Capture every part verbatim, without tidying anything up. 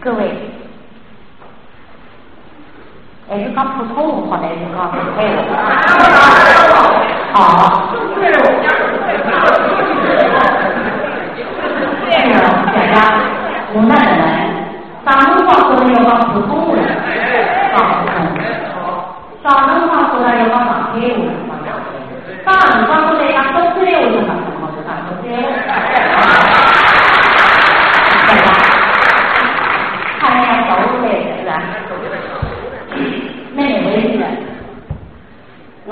各位，哎，你讲普通话好嘞，你讲普通话好。对，我家这样大家无奈的来，咱们话说的要讲普通话，讲普通话；咱们话说的要讲马屁话，咱们话说的讲东北话，讲好就讲东北话。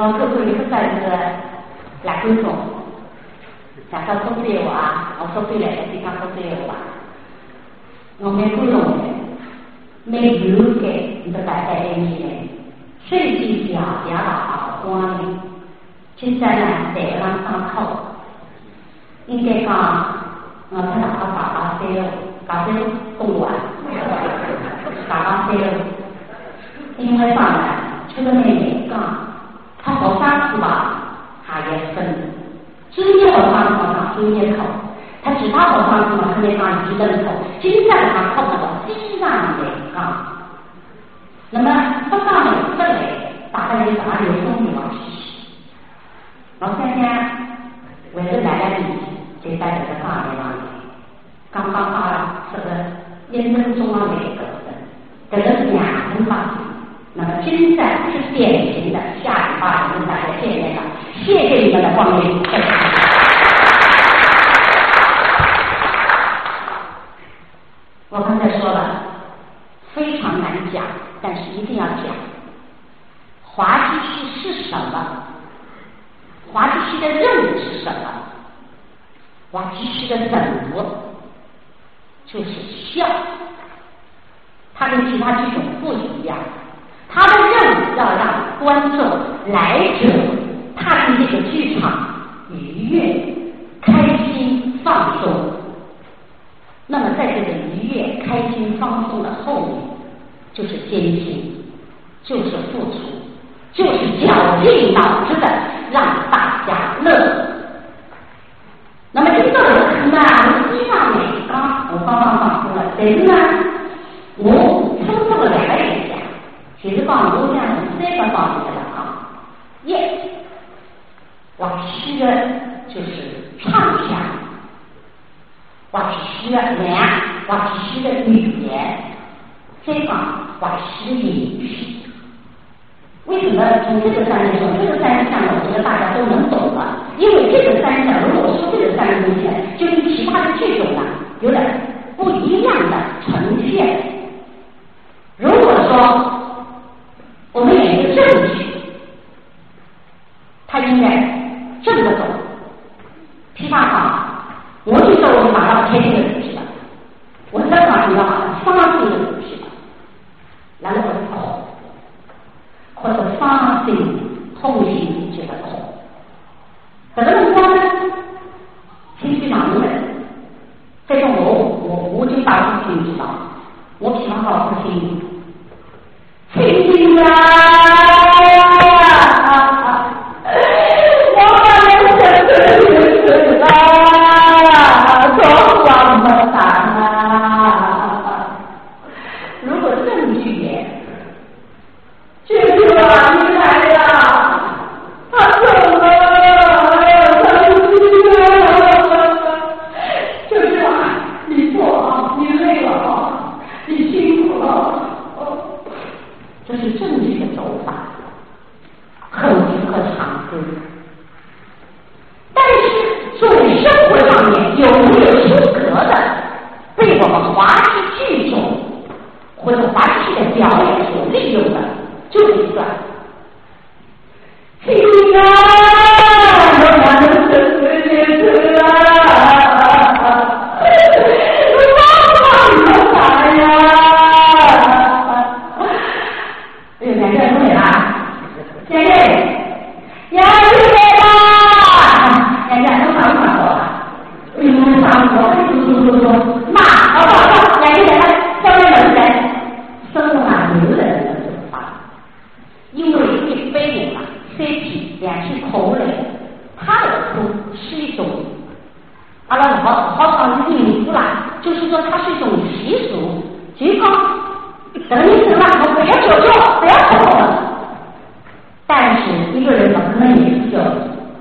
我做过一个在这个两分钟，讲到东北话啊，我说对了，就讲东北话。我没不懂的，没有给你的白白的你们，最近表表了好光的，现在呢在往上靠，应该讲我看到他爸爸在搞这个动作，爸爸在，因为啥呢？这个妹妹讲。他好三次吧，他也分，今天好三次嘛，今天考，他其他好三次嘛，他也讲一等考，今天他考不到，依然来啊。那么不上来不来，大概有啥流动的往西西，老三呢，我是来来你，就带着个上来往来，刚刚发了这个一分钟往来一个分，这个是两分吧。那么今天是典型的下雨吧，我们大家谢谢了，谢谢你们的光临。我刚才说了，非常难讲，但是一定要讲。滑稽戏是什么？滑稽戏的任务是什么？滑稽戏的任务就是笑，它跟其他剧种不一样。他的任务要让观众来者踏进这个剧场愉悦、开心、放松。那么在这个愉悦、开心、放松的后面，就是艰辛，就是付出，就是绞尽脑汁的让大家乐。那么这个人呢，依然每刚我刚刚放松了，人呢，我抽这个两个人。其实讲我讲三个方面了啊，一，我需要就是畅想，我需要两，我需要语言，再讲我需要语气。为什么从这个三面从这个三面上，我觉得大家都能懂了？因为这个三面上，如果说这个三面东西，就跟其他的这种呢有点不一样的呈现。如果说我们演一个正剧，他应该正着走，批判好。我就说我们马上天天的主题了，我正好你要马上天天的主题了，然后哦，或者放心后心觉得哦，可是人家呢情绪满满的，这个我我我就打不清楚了，我批判好不清楚。听听啊，我们这是啊，中华文化啊。如果正剧演，这是哪里来的？他怎么了？就是啊，你做啊，你累了啊，你辛苦了。这是正确的走法，很符合常规。但是作为生活上面有没有出格的，被我们滑稽剧种或者滑稽阿拉好好讲是民俗啦，就是说它是一种习俗。谁讲等于是嘛，我不要酒肉，不要酒肉。但是一个人不可能饮酒，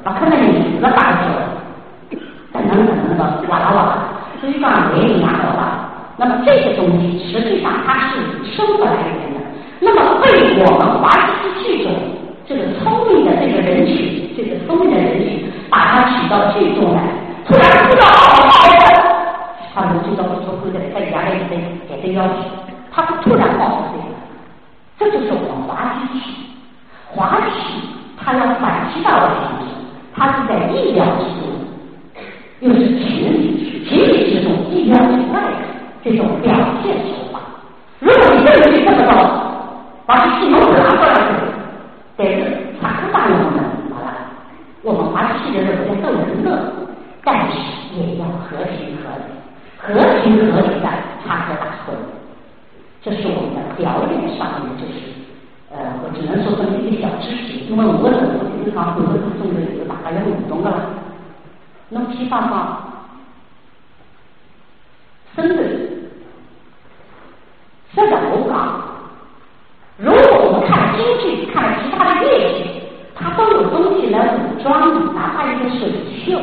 不可能饮十八酒，怎能怎能的哇啦哇啦，所以讲没拿到吧。那么这些东西实际上它是生活来源的，那么被我们华西剧种这个聪明的这个人群，这个聪明的人群把它取到剧中来，突然知道好好的，他们知道不足够的，在原来的给的要求，他是突然冒出来的，这就是我们华西剧。华西它要反其道而行之，它是在意料之中，又是情理情理之中，意料之外的。这种表现手法，如果你认为这么高，把这系统拿过来，但是它不大用的，好了，我们华西的人在逗人乐，但是也要合情合理，合情合理的插科打诨，这是我们的表演上面，就是呃，我只能说这么一个小知识，因为我总是经常会问这种人，就把大家弄懂了，弄批判吗？真的。这个我讲，如果我们看京剧，看其他的乐器，它都有东西来武装你，哪怕一个水袖，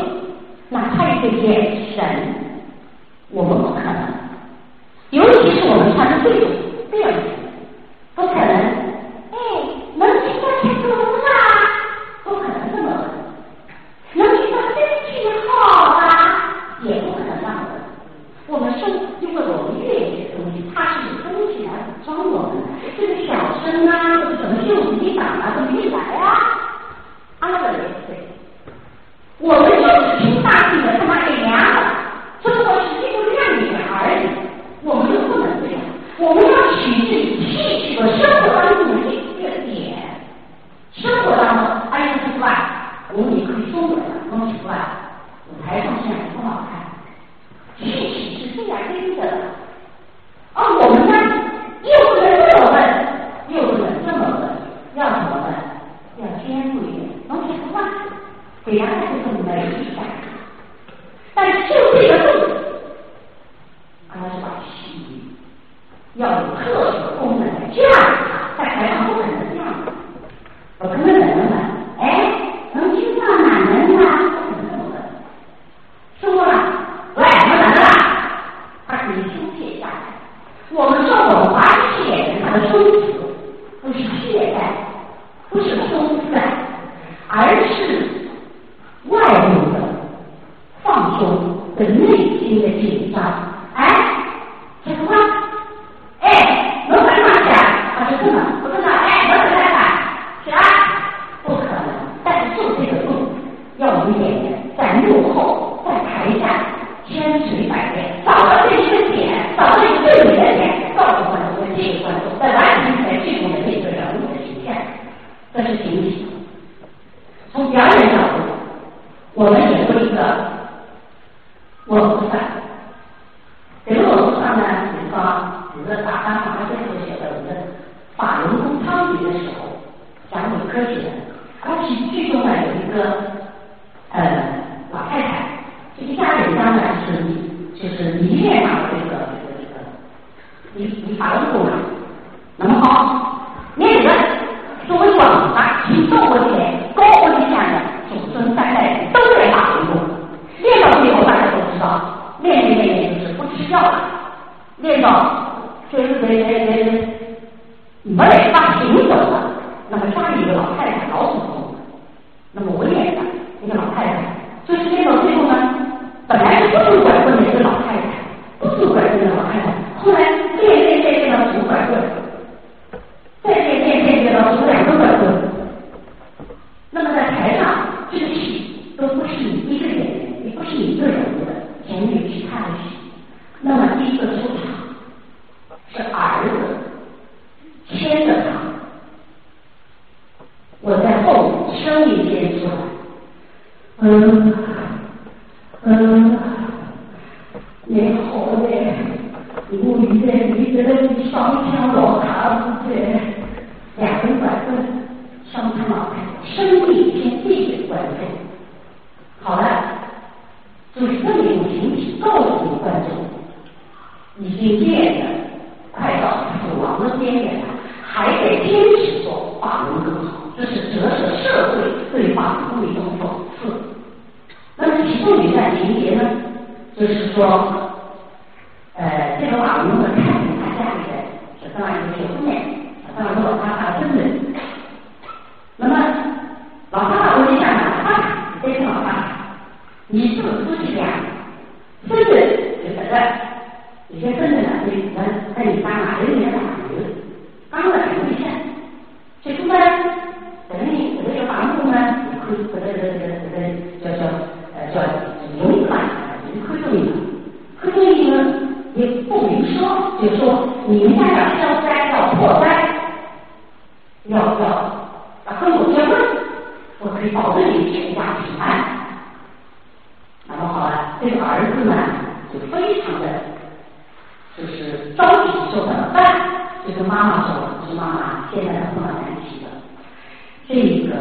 哪怕一个眼神，我们不可能。尤其是我们穿的这种便服，不可能。哎，能听到这首歌啊？不可能这么狠。能听到这句号啊？也不可能那么狠。我们生，因为我们乐器的东西，它是有东西来武装我们。这个小声啊，这个什么用力打啊，怎么一来啊？阿拉个也对，我们就是听大戏的他妈给娘的，中国是一个让女孩的，我们就不能这样，我们要取之以戏曲和生活当中的这个点。生活当中，哎呀，不管我们也可以说我们东西不管，舞台上现在不好看。戏曲是这样跟着的，而、哦、我们呢，又不能这么问，又不能这么问，要怎么问？要兼顾一点，能听话，给人家就是没意见。但是就这个度，还要把戏要有特殊功能，这样在台上不可能这样，我可能怎么问？哎，能听到哪能啊？不能这么问，说了。喂，什么人啊？他可以松懈下来。我们说我们华西演员的松弛，不是懈怠，不是松散，而是外部的放松和内心的紧张。哎，这个话，哎，能干嘛去啊？他是不能，不能。哎，我怎么干？是啊，不可能。但是做这个动作，要我们演员在幕后，在台下。千锤百炼，找到这一个点，找到一个你的点，告诉观众和这个观众，在完成才最终的这个人物的形象，这是形体。从表演角度，我们也有一个文菩萨。这个文菩萨呢，比如说，比如说打翻麻将这些文的，法轮功汤底的时候，讲给科学人，而且剧中呢有一个呃老太太。一家人当然是就是迷恋上这个这个这个你你法轮功了，那么好，那个作为广大群众而言，高屋建瓴的祖孙三代人都在法轮功，练到最后大家都知道，练练练就是不吃药了，练到就是没没没没法行走了。那么家里有个老太太老祖宗，那么我演的那个老太太就是练到最后呢。本来是不拄拐棍的一个老太太，不拄拐棍的老太太，后来练练练练到拄拐棍，再练练练练到拄两个拐棍。那么在台上，这个戏都不是你一个演员，也不是你一个人物的，前面有其他的戏。那么第一个出场是儿子牵着他，我在后面声音先出来，嗯。嗯，你好嘞，我现在你在你上天老太子的两根拐棍，上天老太子生命先这个拐棍，好了，就是这么一个。关注，你已经越远快到死亡的边缘了，还得坚持做法轮更好，这是折射社会对法轮的一种讽刺。那么其中有一段情节呢，就是说呃这个法轮的看着他家里人是当然有些姑娘，当然是老爸爸真人，那么老爸爸我就想老爸爸你这个老爸爸你是夫妻俩，孙子有的有些孙子呢在你当哪有点打油当了两个钱，最后呢等于这个房子呢可以可以可以可以叫叫叫容易吧，可以容易可以容易呢也不明说，就说你们家要消灾要破灾要要跟我结婚，我可以保证你全家平安。那么好了，这个儿子呢就非常的就是着急，说怎么办，就跟妈妈说，就是妈妈现在碰到难题了，这一个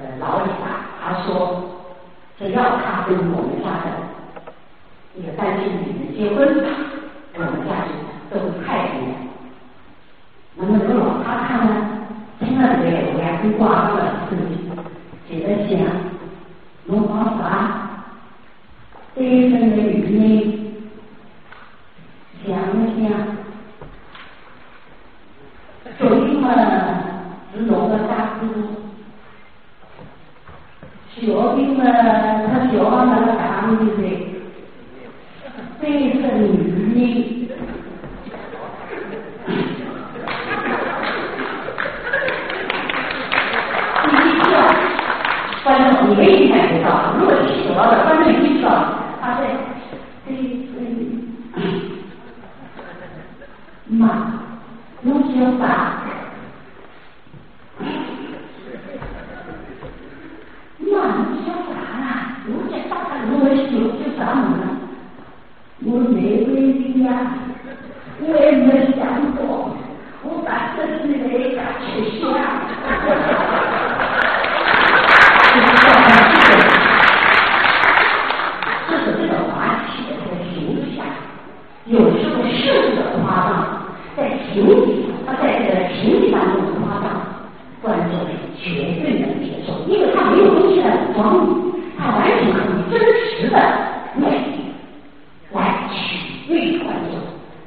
呃老李啊他说只要他跟我们家的那个单身女人结婚，我们家就都会太平了。那么这个老太太呢听了这个我俩跟瓜子了，觉得想农忙啥这一生的女呢，想想，走进了子龙的大哥，学兵了，他学完了啥东西？这一生女呢，你知道，观众你们也感觉到，如果你学了，观众你知道。啊对，这一次妈能行吧，妈能行吧啊，有些大概如果有些啥呢，我没规定呀，我也没想过我把这次的一个取消有时候事的夸张，在情理他在这个情理当中的夸张，观众是绝对能接受，因为他没有东西来武装你，他完全可以真实的演来取悦观众，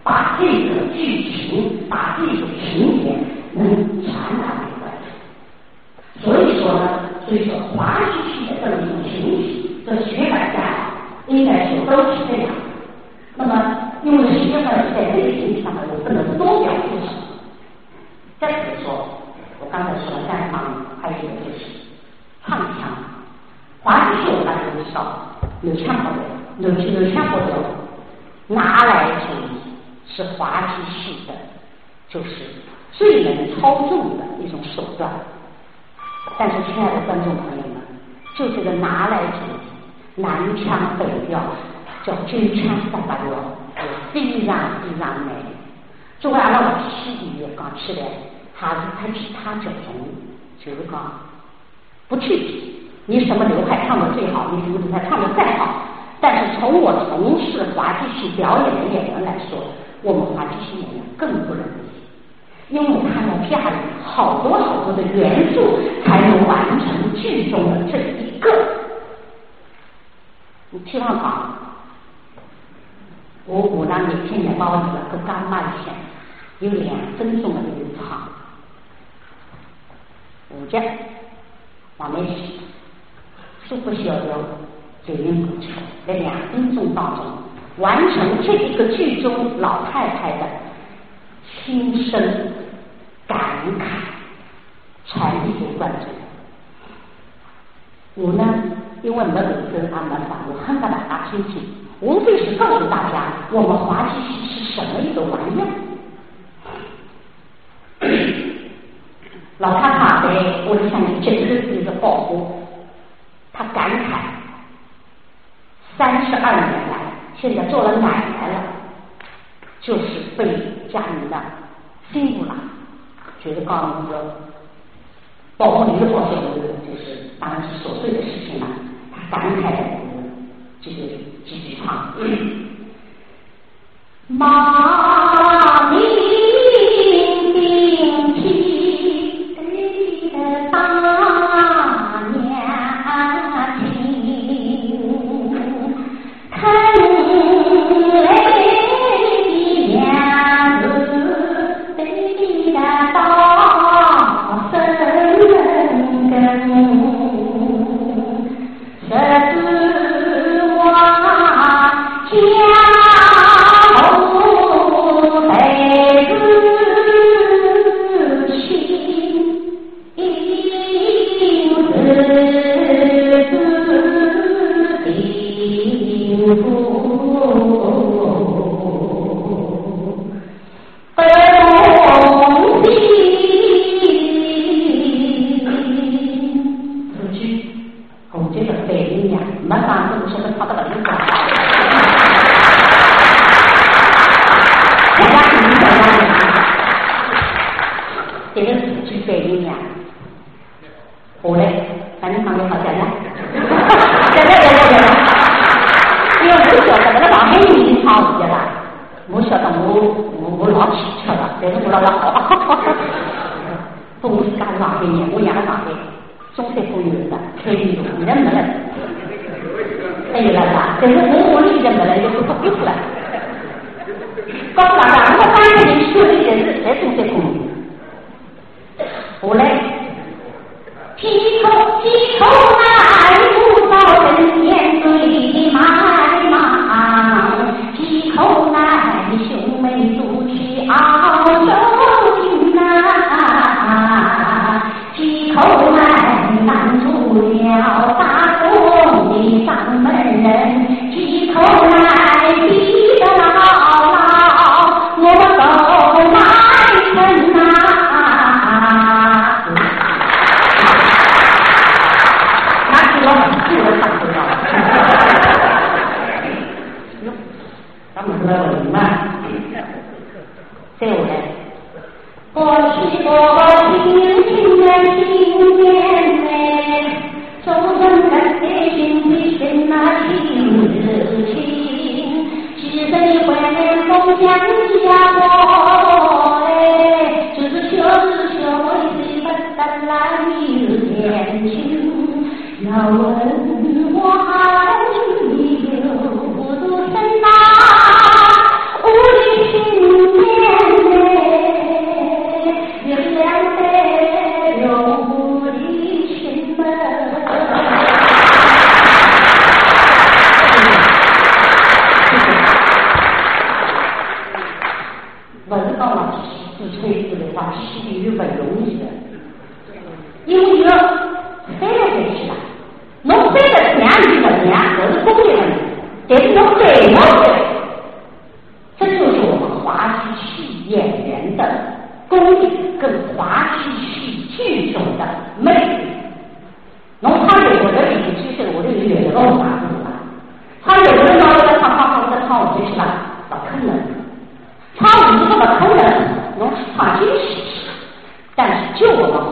把这个剧情把这个情节能传达给观众。所以说呢，所以说华语戏的这么一种情绪，这学百家应该说都是这样。那么因为实际上在这个形式上我不能多表现什么。再比如说，我刚才说了三方，还有一个就是唱腔。华语戏我大家都知道，有腔活调，有有腔活调拿来主义是华语戏的，就是最能操纵的一种手段。但是亲爱的观众朋友们，就这个拿来主义，南腔北调，叫真腔散发调。非常非常美，作为阿拉老师的讲起来，还是他其他这种就是讲不具体，你什么流派唱的最好，你什么流派唱的再好，但是从我从事滑稽戏表演的演员来说，我们滑稽戏演员更不容易，因为我看到家里好多好多的元素才能完成剧中的这一个。你听到吗？我鼓浪屿青年包里的和干妈县有两分钟的流淌，五家往那洗舒服小流嘴硬鼓车，在两分钟当中完成这一个剧中老太太的亲身感慨传递给观众。我呢因为没有跟他们反我很大的大亲戚，无非是告诉大家我们滑稽戏是什么一个玩意儿。老太太在我的上面整个是一个抱负，她感慨三十二年来现在做了奶奶了，就是被家里的辛苦了，觉得告诉我保护你的保险，就是当然是琐碎的事情了，她感慨的就是几句唱，马鸣顶替对的大娘亲，看泪的娘子对的道生根，这是我家。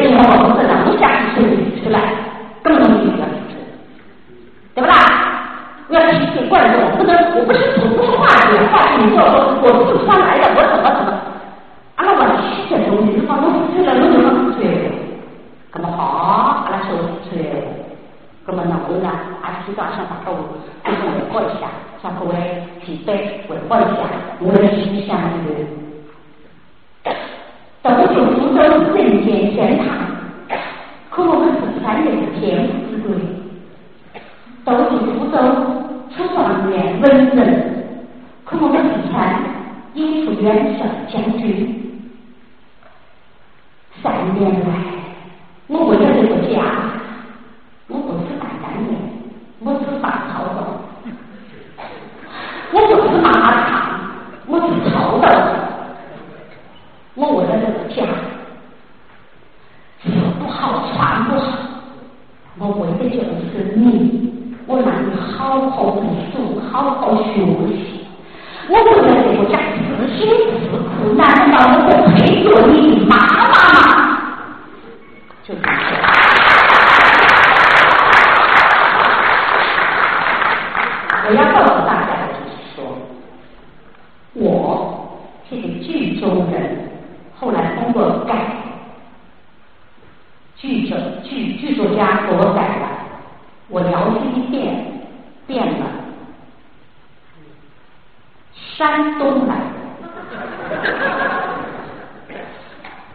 那还是希望上把购物按照委过一下，上各位几杯委过一下，无论是下雨。董九福州政见神堂，科目传人田之贵。董九福州出状元温润，科目传英属元首将军。三年来，我为了这个家。我不是大男人，我是大头的，我不是马场，我是头的，我为了这个家，吃不好穿不好，我为的就是你，我让你好好读书，好好学习，我为了这个家此辛此苦，难道我不陪着你妈妈吗？就这样。我要告诉大家的就是说，我是个剧中人，后来通过改剧者剧剧作家给我改了，我聊了一遍，变了，山东来的，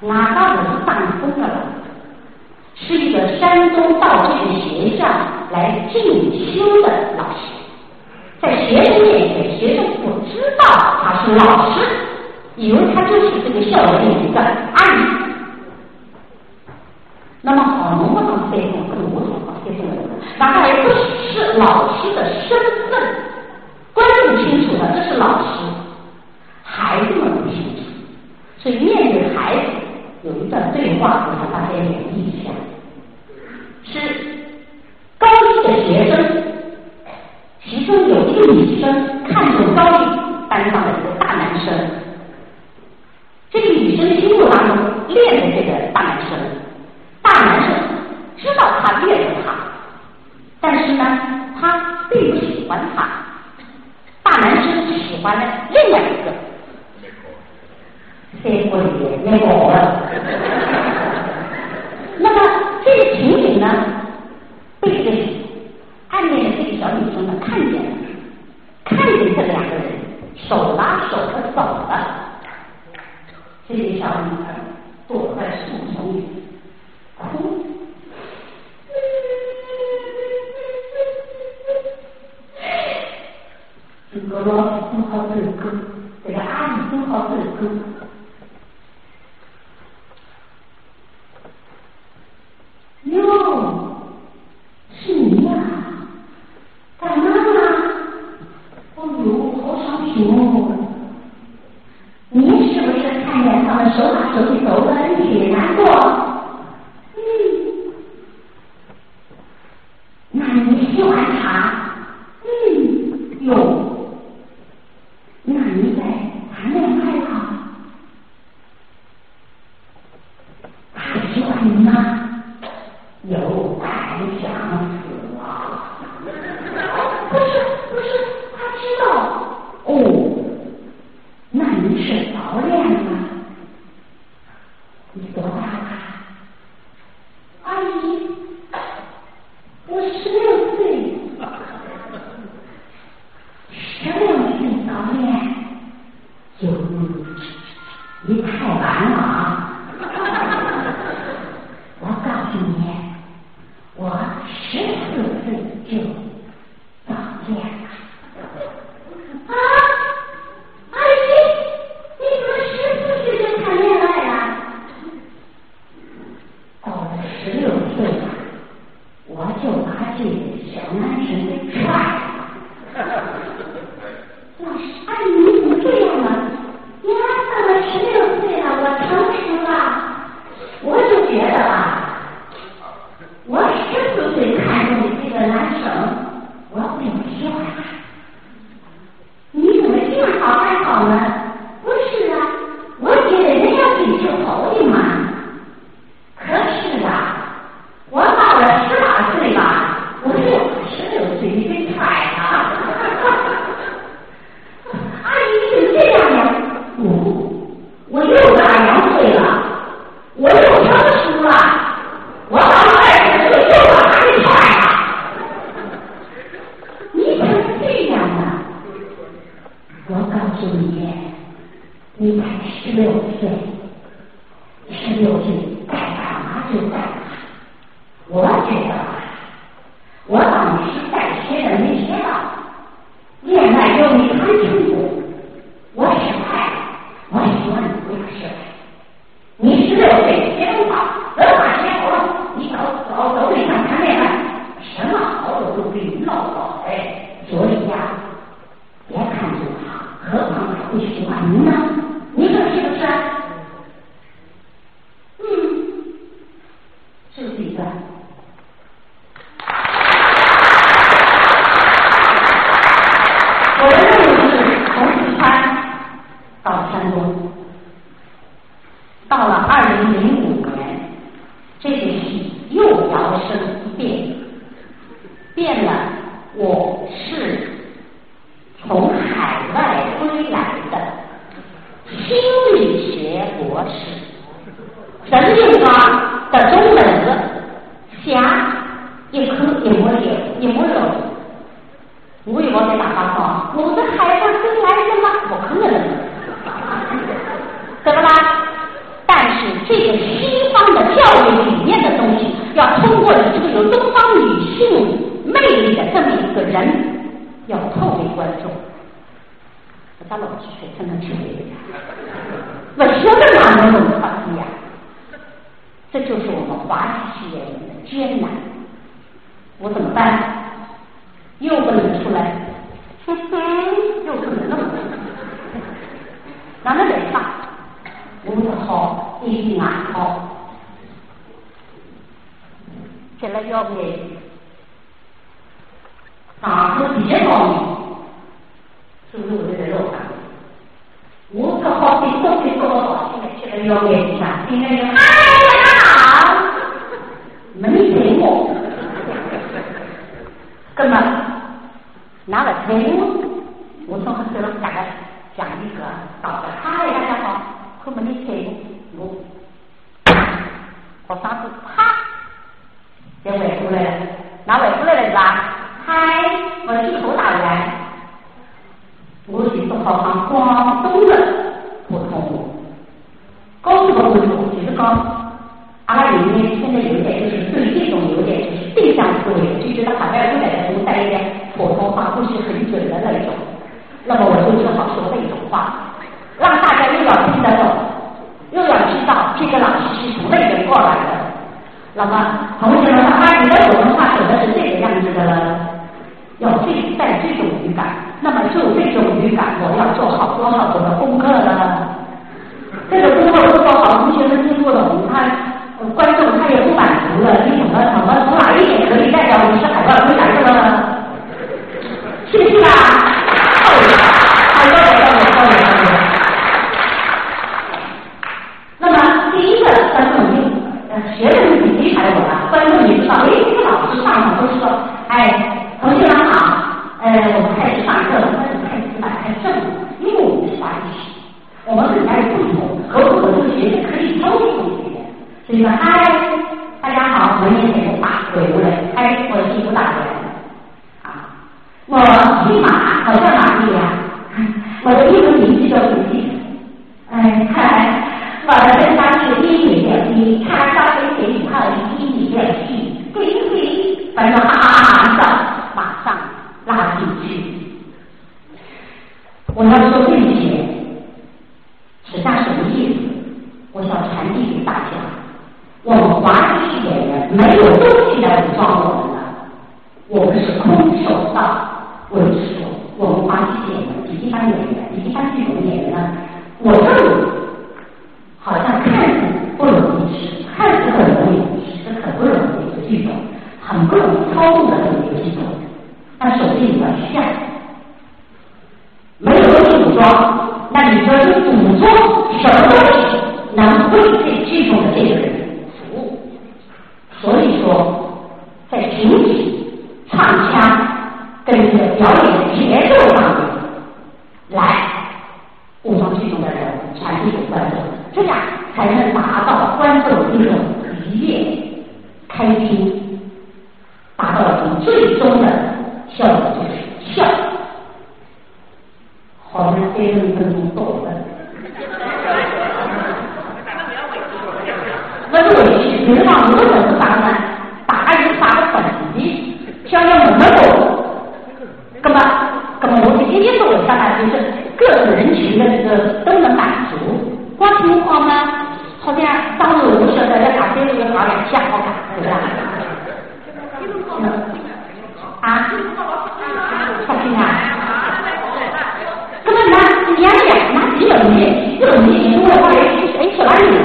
哪到我是上空的了，是一个山东道这个学校来进修的老师。在学生面前，学生不知道他是老师，以为他就是这个校园里的阿姨。那么好浓的这种跟我所说这种，哪怕也不是老师的身份，关注清楚了这是老师，孩子们不清楚。所以面对孩子有一段对话，我想大家也留意一下，是高一的学生。其中有一个女生看着高一班上的一个大男生，这个女生心目当中恋着这个大男生，大男生知道她恋着他，但是呢，他并不喜欢他。大男生喜欢了另外一个，谁会也那个我了？那么这个情景呢，被这个。暗恋的这个小女生呢，看见了，看见这两个人手拉手的走了，这个小女孩躲在树丛里哭。这个老师真好这个，这个阿姨真好这个。哟，是你呀、啊！干嘛呢？哦呦，好伤心哦！你是不是看见他们手把手的走了，你也难过？嗯，那你喜欢他？嗯，有。那你在谈恋爱吗？他喜欢你吗？有，还想死啊？不是不是，他知道哦。那你是早恋吗？你多大了？阿姨，我十六岁。十六岁早恋，就你太晚了啊！我告诉你。我十四岁就早恋了。啊，阿姨，你怎么十四岁就谈恋爱了？到了十六岁了，我就把这个小男生给踹了。老师，阿姨你怎么这样了？原来到了十六岁了，我成熟了，我就觉得吧。我十四岁看着你这个男生年，你才十六岁，十六岁该干嘛就干嘛。我觉得啊，我当时该学的没学到，另外又没谈成功，我失败，我希望你不要失败。你十六岁学中考，文化学好，你搞搞搞对象谈恋爱，什么好的都给你落好哎。所以呀、啊。别看就好，何况还会喜欢您呢？您说是不是？嗯，是不是一个？我的任务是从四川到山东，到了二零零五年，这个戏又摇身一变，变了，我是。从海外归来的心理学博士，神经科的中文字，侠也可也没有也没有，我也没在打广告，我们海外归来的吗？我可能，怎么啦？但是这个西方的教育里面的东西，要通过你这个有东方女性魅力的这么一个人。要透给观众，我到老师学生能吃这个呀？我学的哪能那么放心呀？这就是我们华西演员的艰难。我怎么办？又不能出来，哼哼，又不能弄，哪能得上？我们好，一定啊好。现在要不？哪个别高明？是不是我这人肉干？我可好比东北做老师，现在要练一下，现在要哎呀，没题目，根本拿了题目，我从这个大家讲一个，搞得嗨大家好，可没题目，我好像是啪，给尾出来了，拿尾出来了是吧？嗨，我是侯大元，我是好像广东的普通话，高普通话其实高，阿拉里面现在有点就是对这种有点就是定向思维，就觉得海外过来的人带一点普通话不是很准的那种，那么我就只好说那种话，让大家又要听得懂，又要知道这个老师是从那边过来的。那么同学们，他把你的普通话说的是这个样子的了。要这带这种语感，那么就这种语感，我要做好多好多的功课了。这个功课不做好，同学们听不懂，他观众他也不满足了。你怎么怎么从哪一点可以代表我们是海外归来的了？是不是啊？好的，好的，好的，好的。那么第一个观众就呃学生就挺厉害的了，观众也知道，哎，这个老师上场都说，哎。同学们好，呃，我们开始上课了，但是开始吧，太正了，因为我们是华西，我们很爱不同，和我们的学生可以交流一点。所以说，嗨，大家好，我也是大鬼过来，嗨，我是大鬼，啊，我骑马，我叫马丽啊，我的英文名字叫不记，哎，看来我的身高是一米六一，他稍微比你矮一米六一，对不对？反正哈哈哈笑。马上拉进去。我要说这些，实际上什么意思？我想传递给大家，我们华西演员没有东西来武装我们了，我们是空手道。我是说，我们华西演员比一般演员，比一般这种演员呢，我更好像看似不容易，看似很容易，其实很不容易的这种，很不容易操纵的这种系统。但是我对你要下，没有东西武装，那你说这武装什么东西能为这剧中的这个人服务？所以说，在评级、唱腔跟这个表演节奏上面，来武装剧中的人传递给观众，这样才能达到观众一种愉悦、开心，达到我们最终的。笑就是笑，好像对也有一分钟够了。我就一直让我们发展，打人发的反击，想要我们够，干嘛？干嘛？我们今天做的发展就是各个人群的这个都能满足，光听话吗？好像当时我晓得在打这个好两下好打，对吧？啊？放心啊。 娘俩拿几种钱，这种钱多花人，哎，小男女，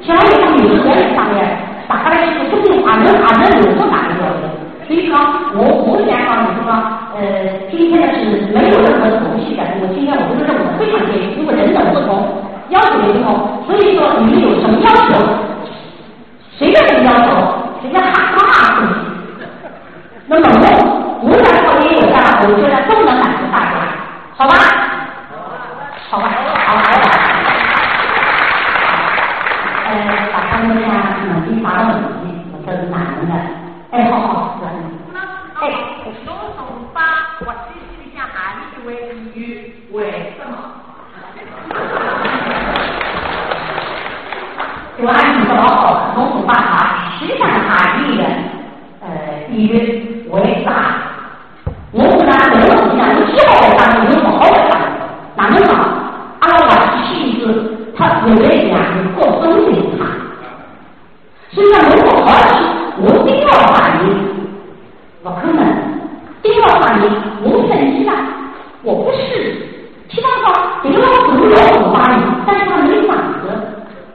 小男女上女人上面，打开来就是不管人俺们有不打的，所以说，我我讲啊，你说，呃，今天呢是没有任何程序的，我今天我就是我非常介意，因为人种不同，要求也不同，所以说你们有什么要求，谁的什么要求，谁家哈哈哈，那么我我在考虑我家，我觉得都能满足大家，好吧？ 好吧，好吧，呃，把他们家努力发到努力，我这是男的，哎，好好吃。哎，老总把我继续向阿丽为女为什么？我阿丽说老好，老总把他实向阿丽的呃女为啥？我不拿没有你那种笑话当女好的，哪能好？ 他有人讲够尊敬他，所以讲如果合理，我定要把你，老哥们，定要把你无限期的，我不是，其他话你说我怎么老总把你，但是他没嗓子，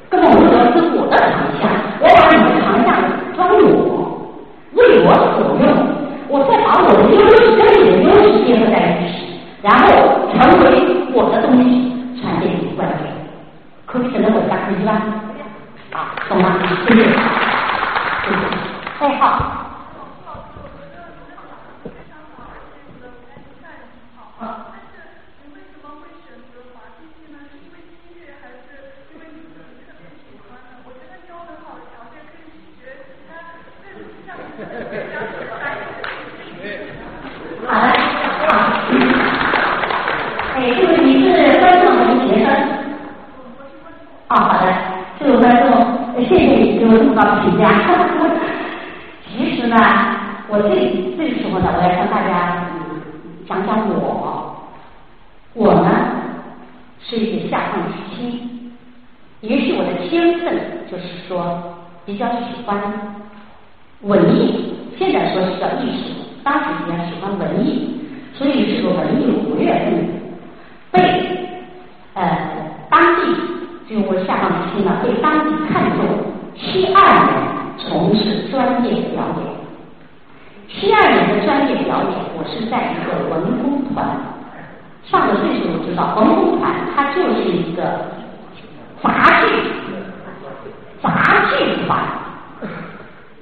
根本我觉得是我的长项，我把你的长项专我，为我所用，我再把我的优势跟你的优势结合在一起，然后成为我的东西，传递给外面。 可不可能回答可以吧？啊，懂吗？对不对？对不对？哎好。啊。好的，好。哎，这位你是观众还是学生？ 啊，好的，这位观众，谢谢你给我这么高的评价。其实呢，我最最什么的，我要向大家讲讲我。我呢是一个下放妻，也许我的天分就是说比较喜欢文艺，现在说是叫艺术，当时比较喜欢文艺，所以是个文艺活跃分子，被呃当地。 因为下半期呢，被当地看中，七二年从事专业表演。七二年的专业表演，我是在一个文工团。上个岁数我知道，文工团它就是一个杂剧、杂剧团，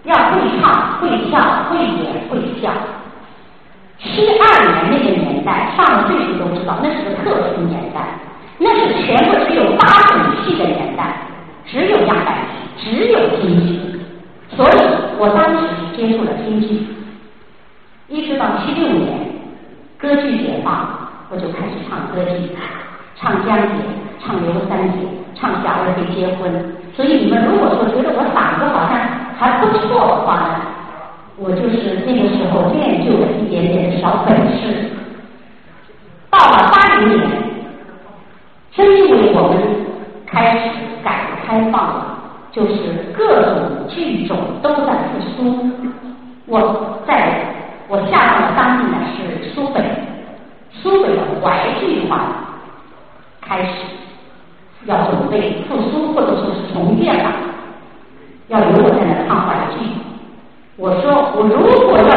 要会唱、会跳、会演、会笑。七二年那个年代，上个岁数都知道，那是个特殊年代。 那是全国只有八种戏的年代，只有样板戏，只有京剧，所以我当时接触了京剧，一直到七六年歌剧解放，我就开始唱歌剧，唱江姐，唱刘三姐，唱小二姐结婚。所以你们如果说觉得我嗓子好像还不错的话呢，我就是那个时候练就了一点点小本事。到了八零年。 正因为我们开始改革开放了，就是各种剧种都在复苏。我在我下到的当地呢是苏北，苏北的淮剧团开始要准备复苏或者说是重建吧，要留我在那唱淮剧。我说我如果要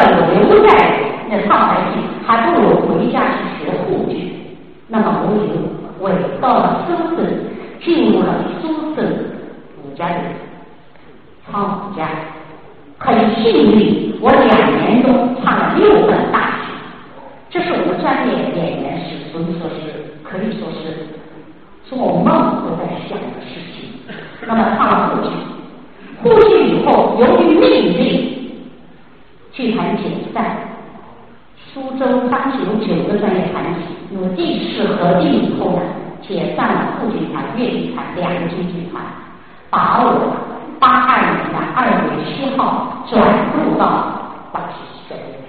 留在那唱淮剧，还不如回家去学沪剧。那么我就。 我到了苏州，进入了苏州武家队，唱武家，很幸运，我两年中唱了六本大戏，这是我们专业演员是所以说是可以说是做梦都在想的事情。那么唱了沪剧，沪剧以后由于内地剧团解散，苏苏州八十有九个专业团体，鲁地市合并以后呢，解散了沪剧团、粤剧团两个京剧团，把我八二年的二月七号转入到八十这边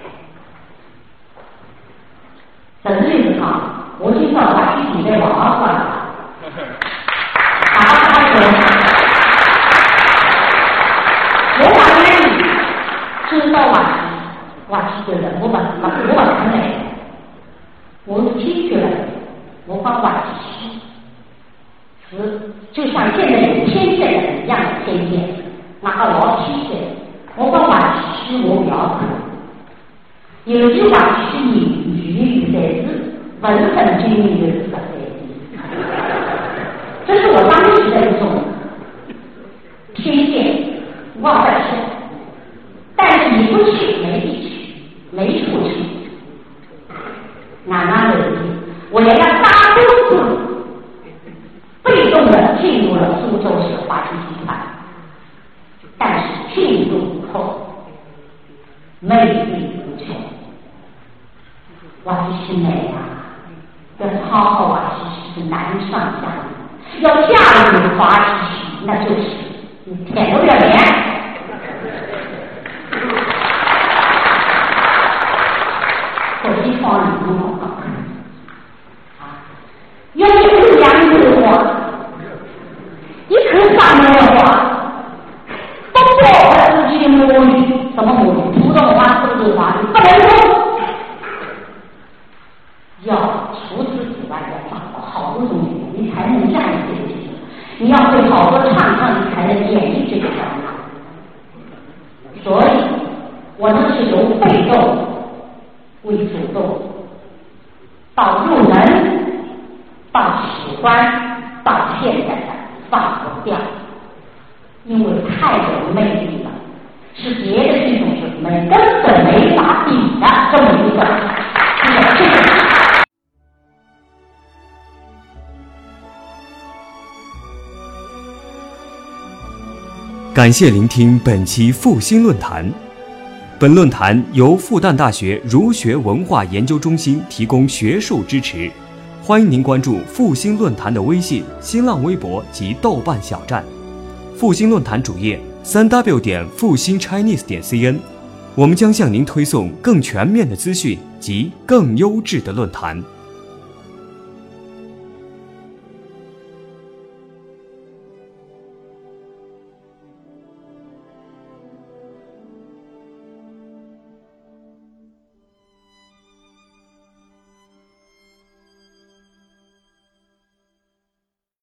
来。等日子哈，我就叫把具体的娃娃换了。好。 到晚晚期的人，我把把我把他来，我听出来，我把晚期是就像现在有天线人一样的天线，那个老天线，我把晚期我描述，有句晚期女女在是文本主义的时代，这是我当时的一种天线，我把它。 但是你不去，没地去，没出去，哪哪的？我连个大公子，被动的进入了苏州市话剧集团，但是进入以后，魅力无穷。瓦西是美啊，要讨好瓦西是难上加难，要驾驭瓦西那就是你舔不了脸。 放了你们好啊！要一口两口花，一口三毛的花，不包含自己的母语，什么母语？普通话、苏州话，不能说。要除此之外，要掌握好多种语言，你才能驾驭这个技术。你要会好多唱腔，你才能演绎这个表达。所以，我呢是由被动。 为主动，到入门，到喜欢，到现在的放不掉，因为太有魅力了，是别的这种是没根本没法比的这么一个。这个感谢聆听本期复兴论坛。 本论坛由复旦大学儒学文化研究中心提供学术支持，欢迎您关注复兴论坛的微信、新浪微博及豆瓣小站。复兴论坛主页 三 w 点复兴 Chinese 点 c n， 我们将向您推送更全面的资讯及更优质的论坛。